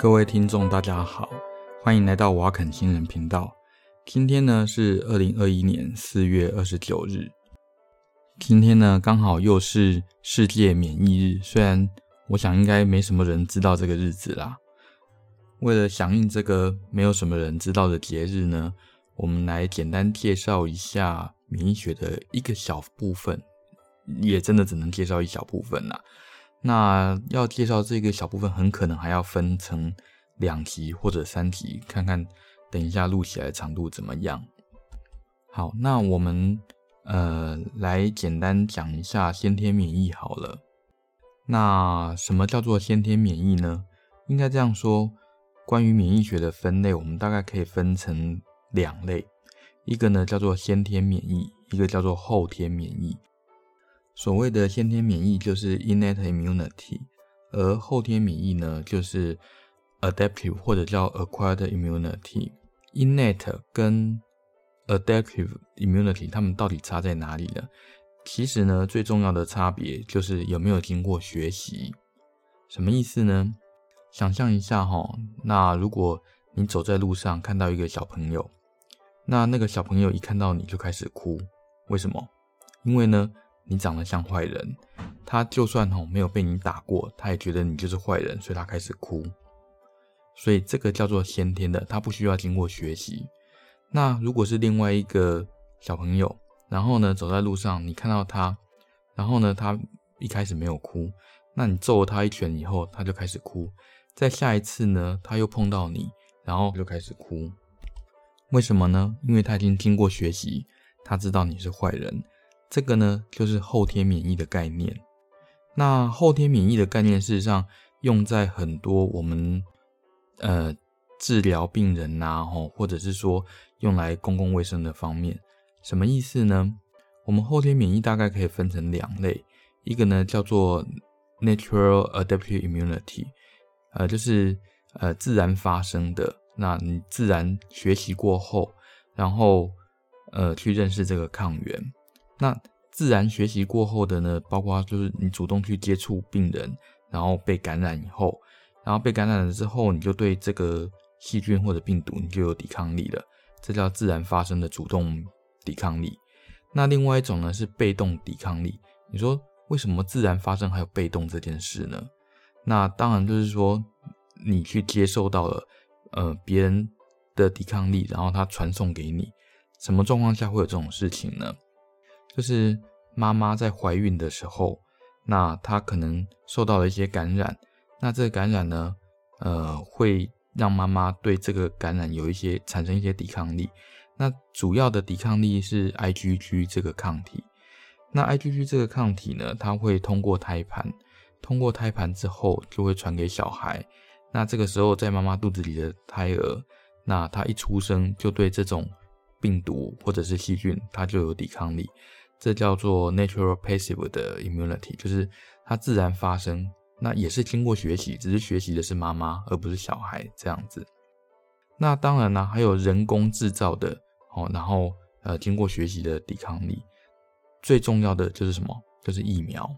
各位听众大家好，欢迎来到瓦肯新人频道。今天呢是2021年4月29日。今天呢刚好又是世界免疫日，虽然我想应该没什么人知道这个日子啦。为了响应这个没有什么人知道的节日呢，我们来简单介绍一下免疫学的一个小部分，也真的只能介绍一小部分啦。那要介绍这个小部分，很可能还要分成2集或者3集，看看等一下录起来的长度怎么样。好，那我们来简单讲一下先天免疫好了。那什么叫做先天免疫呢？应该这样说，关于免疫学的分类，我们大概可以分成2类，一个呢叫做先天免疫，一个叫做后天免疫。所谓的先天免疫就是 innate immunity， 而后天免疫呢就是 adaptive 或者叫 acquired immunity。 innate 跟 adaptive immunity 它们到底差在哪里呢？其实呢最重要的差别就是有没有经过学习。什么意思呢？想象一下齁，那如果你走在路上看到一个小朋友，那个小朋友一看到你就开始哭，为什么？因为呢你长得像坏人，他就算没有被你打过，他也觉得你就是坏人，所以他开始哭。所以这个叫做先天的，他不需要经过学习。那如果是另外一个小朋友，然后呢走在路上，你看到他，然后呢他一开始没有哭，那你揍了他一拳以后，他就开始哭。再下一次呢他又碰到你，然后就开始哭。为什么呢？因为他已经经过学习，他知道你是坏人。这个呢就是后天免疫的概念。那后天免疫的概念事实上用在很多我们治疗病人啊，或者是说用来公共卫生的方面。什么意思呢？我们后天免疫大概可以分成2类，一个呢叫做 natural adaptive immunity， 就是自然发生的，那你自然学习过后，然后去认识这个抗原。那自然学习过后的呢，包括就是你主动去接触病人，然后被感染以后，然后被感染了之后，你就对这个细菌或者病毒你就有抵抗力了，这叫自然发生的主动抵抗力。那另外一种呢是被动抵抗力。你说为什么自然发生还有被动这件事呢？那当然就是说你去接受到了别人的抵抗力，然后他传送给你。什么状况下会有这种事情呢？就是妈妈在怀孕的时候，那她可能受到了一些感染，那这个感染呢，会让妈妈对这个感染产生一些抵抗力。那主要的抵抗力是 IgG 这个抗体。那 IgG 这个抗体呢，它会通过胎盘，通过胎盘之后就会传给小孩。那这个时候在妈妈肚子里的胎儿，那他一出生就对这种病毒或者是细菌，它就有抵抗力。这叫做 natural passive 的 immunity， 就是它自然发生，那也是经过学习，只是学习的是妈妈而不是小孩这样子。那当然啦，还有人工制造的，然后经过学习的抵抗力。最重要的就是什么？就是疫苗。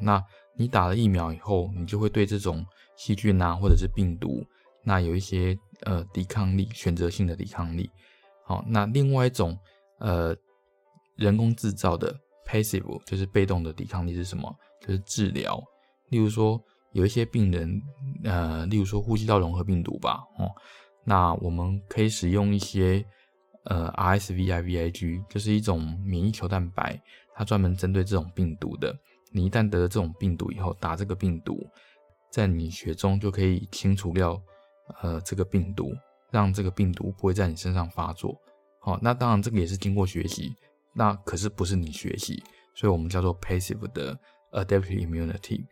那你打了疫苗以后，你就会对这种细菌啊或者是病毒，那有一些抵抗力，选择性的抵抗力。好，那另外一种人工制造的 passive， 就是被动的抵抗力是什么？就是治疗。例如说有一些病人例如说呼吸道融合病毒吧，那我们可以使用一些RSVIVIG， 就是一种免疫球蛋白，它专门针对这种病毒的。你一旦得了这种病毒以后，打这个病毒，在你血中就可以清除掉这个病毒，让这个病毒不会在你身上发作。好，那当然这个也是经过学习，那可是不是你学习，所以我们叫做 passive 的 adaptive immunity。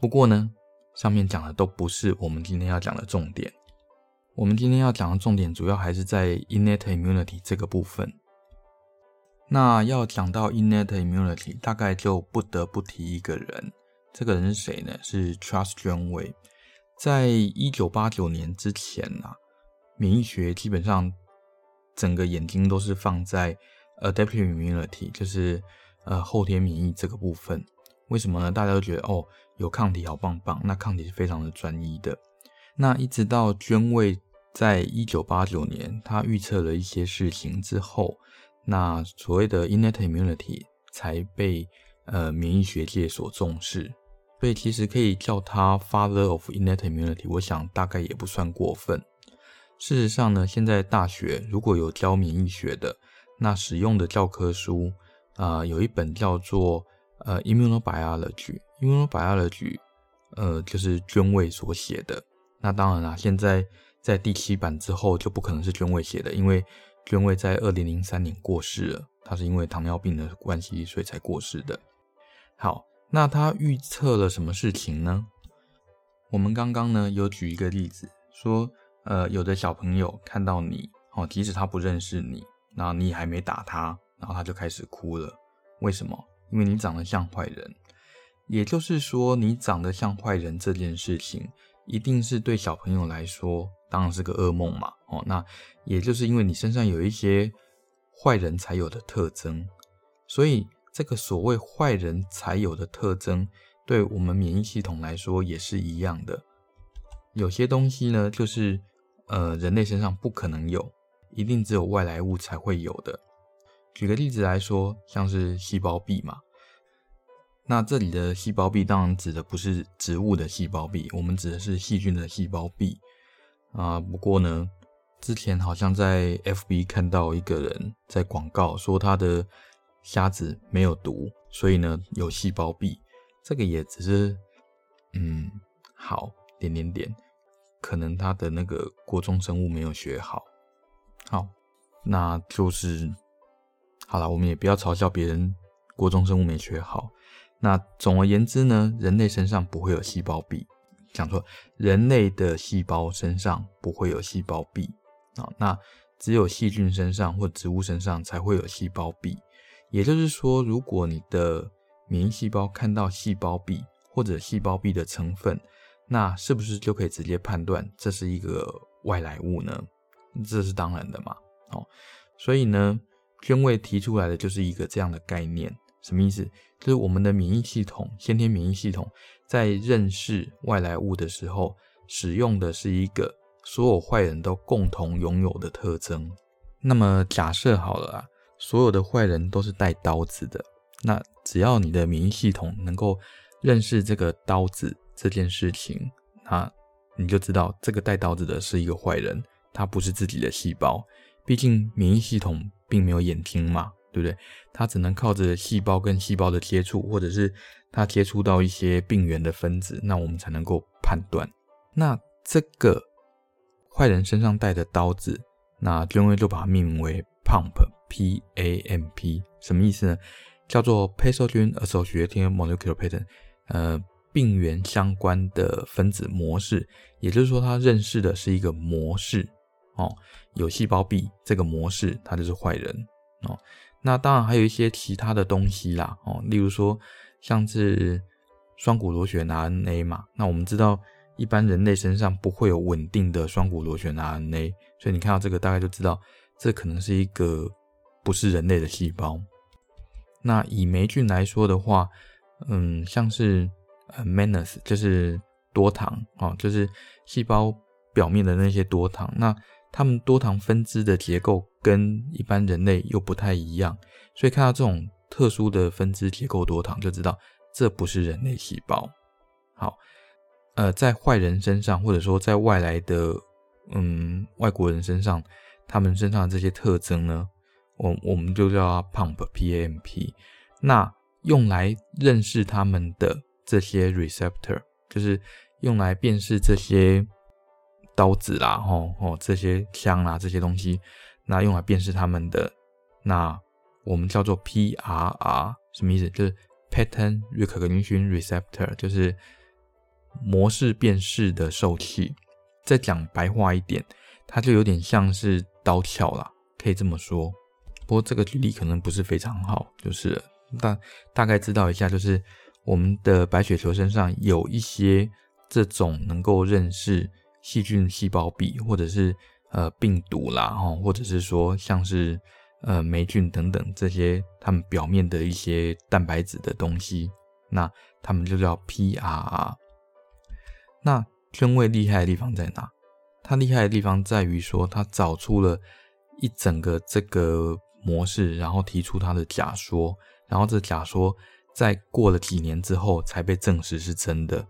不过呢，上面讲的都不是我们今天要讲的重点，我们今天要讲的重点主要还是在 innate immunity 这个部分。那要讲到 innate immunity， 大概就不得不提一个人。这个人是谁呢？是 Charles Janeway。 在1989年之前啊，免疫学基本上整个眼睛都是放在 adaptive immunity， 就是后天免疫这个部分。为什么呢？大家都觉得有抗体好棒棒，那抗体是非常的专一的。那一直到捐卫在1989年他预测了一些事情之后，那所谓的 innate immunity 才被免疫学界所重视，所以其实可以叫他 father of innate immunity， 我想大概也不算过分。事实上呢，现在大学如果有教免疫学的，那使用的教科书有一本叫做immunobiology， 就是捐卫所写的。那当然啦，现在在第7版之后就不可能是捐卫写的，因为捐卫在2003年过世了，他是因为糖尿病的关系所以才过世的。好，那他预测了什么事情呢？我们刚刚呢有举一个例子说有的小朋友看到你即使他不认识你，那你还没打他，然后他就开始哭了。为什么？因为你长得像坏人。也就是说，你长得像坏人这件事情一定是对小朋友来说当然是个噩梦嘛。那也就是因为你身上有一些坏人才有的特征，所以这个所谓坏人才有的特征对我们免疫系统来说也是一样的。有些东西呢就是人类身上不可能有，一定只有外来物才会有的。举个例子来说，像是细胞壁嘛。那这里的细胞壁当然指的不是植物的细胞壁，我们指的是细菌的细胞壁。不过呢，之前好像在 FB 看到一个人在广告说他的虾子没有毒，所以呢有细胞壁。这个也只是好... 可能他的那个国中生物没有学好。好，那就是好啦，我们也不要嘲笑别人国中生物没学好。那总而言之呢，人类身上不会有细胞壁，讲错，人类的细胞身上不会有细胞壁，那只有细菌身上或植物身上才会有细胞壁。也就是说，如果你的免疫细胞看到细胞壁或者细胞壁的成分，那是不是就可以直接判断这是一个外来物呢？这是当然的嘛。所以呢，捐卫提出来的就是一个这样的概念。什么意思？就是我们的免疫系统，先天免疫系统在认识外来物的时候，使用的是一个所有坏人都共同拥有的特征。那么假设好了啊，所有的坏人都是带刀子的，那只要你的免疫系统能够认识这个刀子这件事情，那你就知道这个带刀子的是一个坏人，他不是自己的细胞。毕竟免疫系统并没有眼睛嘛，对不对？它只能靠着细胞跟细胞的接触，或者是它接触到一些病原的分子，那我们才能够判断。那这个坏人身上带的刀子，那捐卫就把它命名为 PAMP， P-A-M-P， 什么意思呢？叫做 pathogen associated molecular pattern， 病原相关的分子模式。也就是说，它认识的是一个模式，有细胞壁这个模式，它就是坏人。那当然还有一些其他的东西啦，例如说像是双股螺旋 RNA 嘛。那我们知道一般人类身上不会有稳定的双股螺旋 RNA， 所以你看到这个大概就知道这可能是一个不是人类的细胞。那以霉菌来说的话，像是 menace， 就是多糖，就是细胞表面的那些多糖。那它们多糖分支的结构跟一般人类又不太一样，所以看到这种特殊的分支结构多糖就知道这不是人类细胞。好，在坏人身上，或者说在外来的外国人身上，他们身上的这些特征呢，我们就叫它 PAMP， PAMP。 那用来认识他们的这些 receptor， 就是用来辨识这些刀子啦，这些枪啦，这些东西，那用来辨识他们的，那我们叫做 PRR。 什么意思？就是 Pattern Recognition Receptor， 就是模式辨识的受器。再讲白话一点，它就有点像是刀鞘啦，可以这么说。不过这个举例可能不是非常好，就是了，但大概知道一下，就是我们的白血球身上有一些这种能够认识细菌细胞壁，或者是病毒啦，或者是说像是霉菌等等，这些它们表面的一些蛋白质的东西，那它们就叫 PRR。 那真胃厉害的地方在哪？它厉害的地方在于说，它找出了一整个这个模式，然后提出它的假说，然后这假说在过了几年之后才被证实是真的。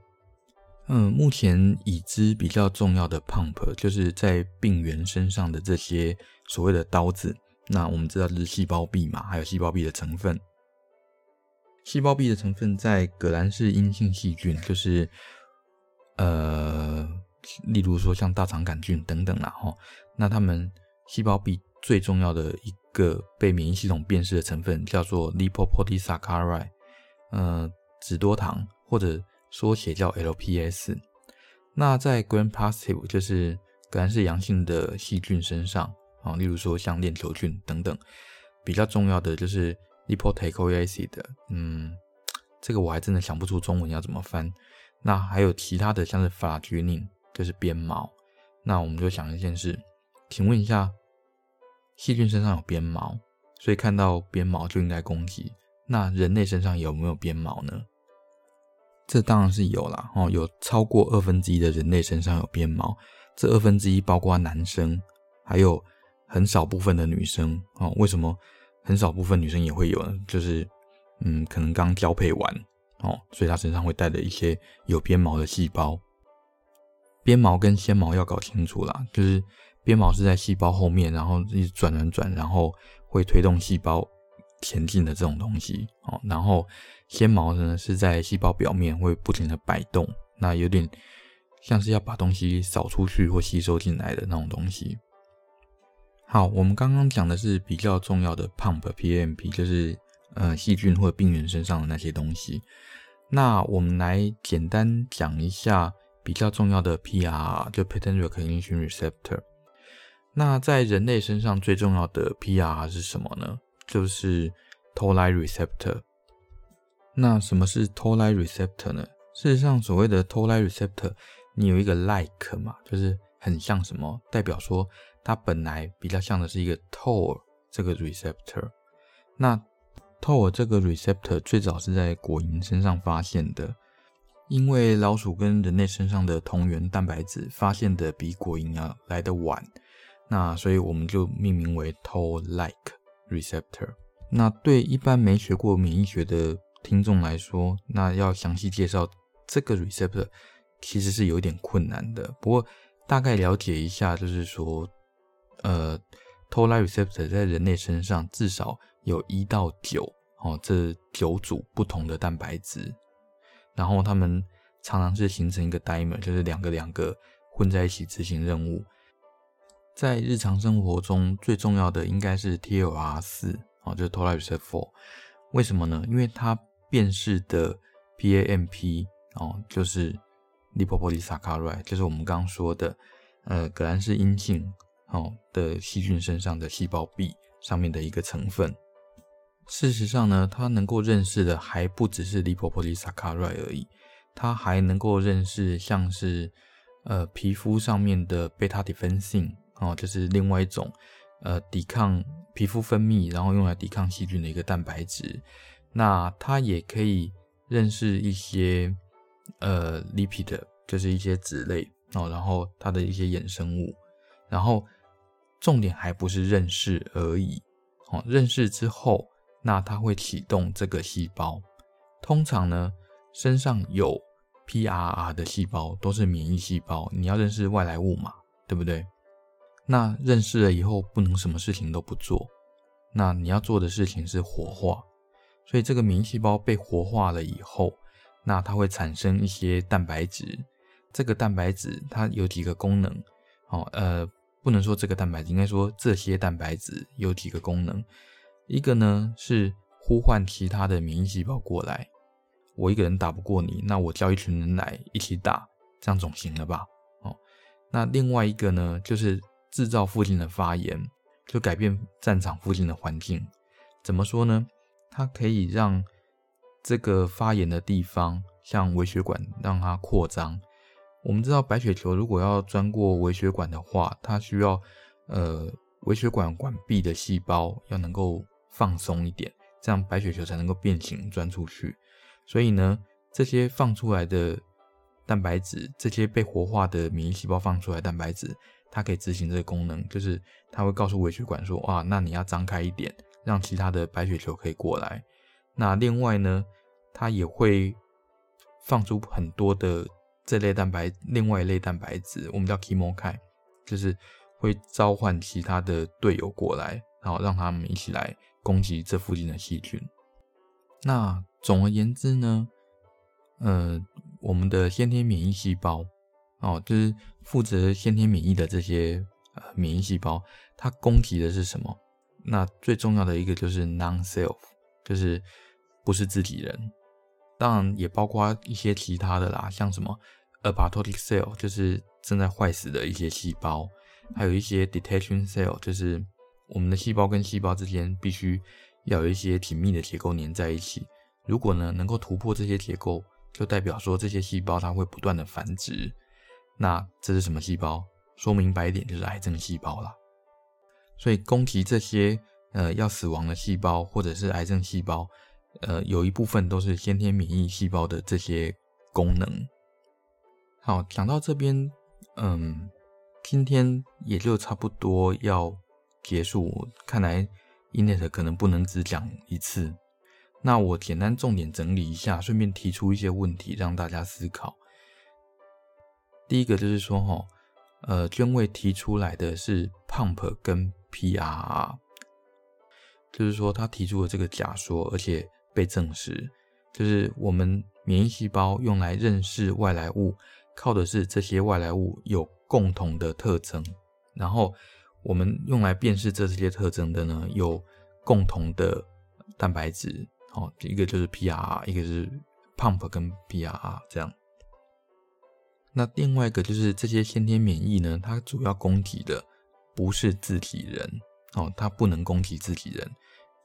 目前已知比较重要的 PAMP 就是在病原身上的这些所谓的刀子。那我们知道这是细胞壁嘛，还有细胞壁的成分。细胞壁的成分在革兰氏阴性细菌，就是例如说像大肠杆菌等等啦齁。那他们细胞壁最重要的一个被免疫系统辨识的成分叫做 lipopolysaccharide， 脂多糖或者缩写叫 LPS。 那在 gram positive 就是革兰氏阳性的细菌身上，例如说像链球菌等等，比较重要的就是 lipoteichoic acid， 这个我还真的想不出中文要怎么翻。那还有其他的像是 flagellin 就是鞭毛。那我们就想一件事，请问一下，细菌身上有鞭毛，所以看到鞭毛就应该攻击，那人类身上有没有鞭毛呢？这当然是有啦，有超过1/2的人类身上有鞭毛，这1/2包括男生还有很少部分的女生。为什么很少部分女生也会有呢？就是可能刚交配完，所以她身上会带着一些有鞭毛的细胞。鞭毛跟纤毛要搞清楚啦，就是鞭毛是在细胞后面，然后一直转，然后会推动细胞前进的这种东西。然后纤毛呢是在细胞表面会不停的摆动，那有点像是要把东西扫出去或吸收进来的那种东西。好，我们刚刚讲的是比较重要的 PAMP 就是细菌或者病原身上的那些东西。那我们来简单讲一下比较重要的 PRR， 就 Patent Recognition Receptor。 那在人类身上最重要的 PRR 是什么呢？就是 toll-like receptor。 那什么是 toll-like receptor 呢？事实上所谓的 toll-like receptor， 你有一个 like 嘛，就是很像什么，代表说它本来比较像的是一个 toll 这个 receptor。 那 toll 这个 receptor 最早是在果蝇身上发现的，因为老鼠跟人类身上的同源蛋白质发现的比果蝇来得晚，那所以我们就命名为 toll-like receptor。 那对一般没学过免疫学的听众来说，那要详细介绍这个 receptor 其实是有点困难的，不过大概了解一下，就是说toll-like receptor 在人类身上至少有1-9、这9组不同的蛋白质，然后它们常常是形成一个 dimer， 就是两个混在一起执行任务。在日常生活中最重要的应该是 TLR4， 就是 toll-like receptor 4。 为什么呢？因为它辨识的 PAMP 就是 lipopolysaccharide， 就是我们刚刚说的革兰氏阴性的细菌身上的细胞壁上面的一个成分。事实上呢，它能够认识的还不只是 lipopolysaccharide 而已，它还能够认识像是皮肤上面的 Beta-Defensin， 就是另外一种抵抗皮肤分泌然后用来抵抗细菌的一个蛋白质。那它也可以认识一些lipid， 就是一些脂类，然后它的一些衍生物。然后重点还不是认识而已，认识之后那它会启动这个细胞。通常呢，身上有 PRR 的细胞都是免疫细胞，你要认识外来物嘛，对不对？那认识了以后不能什么事情都不做，那你要做的事情是活化。所以这个免疫细胞被活化了以后，那它会产生一些蛋白质。这个蛋白质它有几个功能，不能说这个蛋白质，应该说这些蛋白质有几个功能。一个呢是呼唤其他的免疫细胞过来，我一个人打不过你，那我叫一群人来一起打，这样总行了吧？那另外一个呢就是制造附近的发炎，就改变战场附近的环境。怎么说呢？它可以让这个发炎的地方，像微血管，让它扩张。我们知道白血球如果要钻过微血管的话，它需要微血管管壁的细胞要能够放松一点，这样白血球才能够变形钻出去。所以呢，这些放出来的蛋白质，这些被活化的免疫细胞放出来的蛋白质，它可以执行这个功能，就是它会告诉微血管说，哇，那你要张开一点，让其他的白血球可以过来。那另外呢，它也会放出很多的这类蛋白，另外一类蛋白质，我们叫 chemokine， 就是会召唤其他的队友过来，然后让他们一起来攻击这附近的细菌。那总而言之呢，我们的先天免疫细胞就是负责先天免疫的这些免疫细胞，它攻击的是什么？那最重要的一个就是 non-self， 就是不是自己人。当然也包括一些其他的啦，像什么 apoptotic cell， 就是正在坏死的一些细胞，还有一些 detection cell， 就是我们的细胞跟细胞之间必须要有一些紧密的结构粘在一起。如果呢能够突破这些结构，就代表说这些细胞它会不断的繁殖。那这是什么细胞？说明白一点，就是癌症细胞啦。所以攻击这些要死亡的细胞或者是癌症细胞，有一部分都是先天免疫细胞的这些功能。好，讲到这边，今天也就差不多要结束，看来 innate 可能不能只讲一次。那我简单重点整理一下，顺便提出一些问题让大家思考。第一个就是说，Janeway提出来的是 PAMP 跟 PRR， 就是说他提出了这个假说，而且被证实，就是我们免疫细胞用来认识外来物，靠的是这些外来物有共同的特征，然后我们用来辨识这些特征的呢，有共同的蛋白质，一个就是 PRR， 一个是 PAMP 跟 PRR 这样。那另外一个就是这些先天免疫呢，它主要攻击的不是自己人，它不能攻击自己人，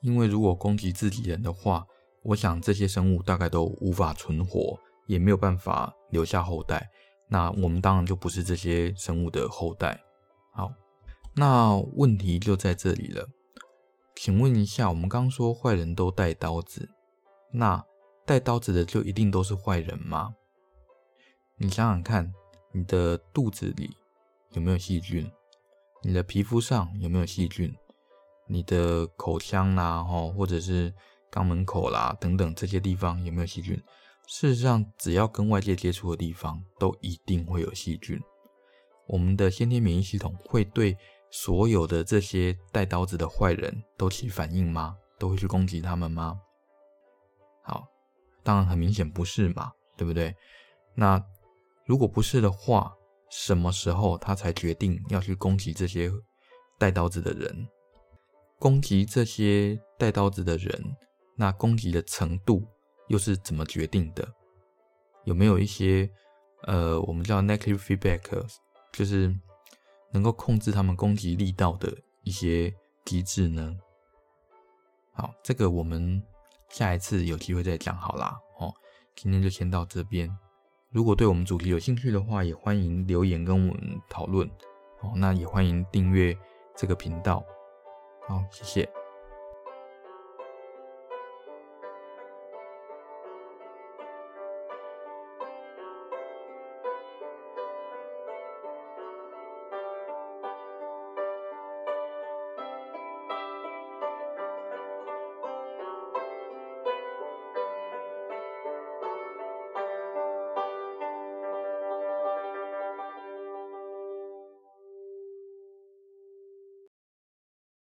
因为如果攻击自己人的话，我想这些生物大概都无法存活，也没有办法留下后代，那我们当然就不是这些生物的后代。好，那问题就在这里了。请问一下，我们刚说坏人都带刀子，那带刀子的就一定都是坏人吗？你想想看，你的肚子里有没有细菌？你的皮肤上有没有细菌？你的口腔啦，或者是肛门口啦等等这些地方有没有细菌？事实上，只要跟外界接触的地方，都一定会有细菌。我们的先天免疫系统会对所有的这些带刀子的坏人都起反应吗？都会去攻击他们吗？好，当然很明显不是嘛，对不对？那如果不是的话，什么时候他才决定要去攻击这些带刀子的人？攻击这些带刀子的人，那攻击的程度又是怎么决定的？有没有一些我们叫 negative feedback， 就是能够控制他们攻击力道的一些机制呢？好，这个我们下一次有机会再讲好啦。今天就先到这边。如果对我们主题有兴趣的话，也欢迎留言跟我们讨论。那也欢迎订阅这个频道。好，谢谢。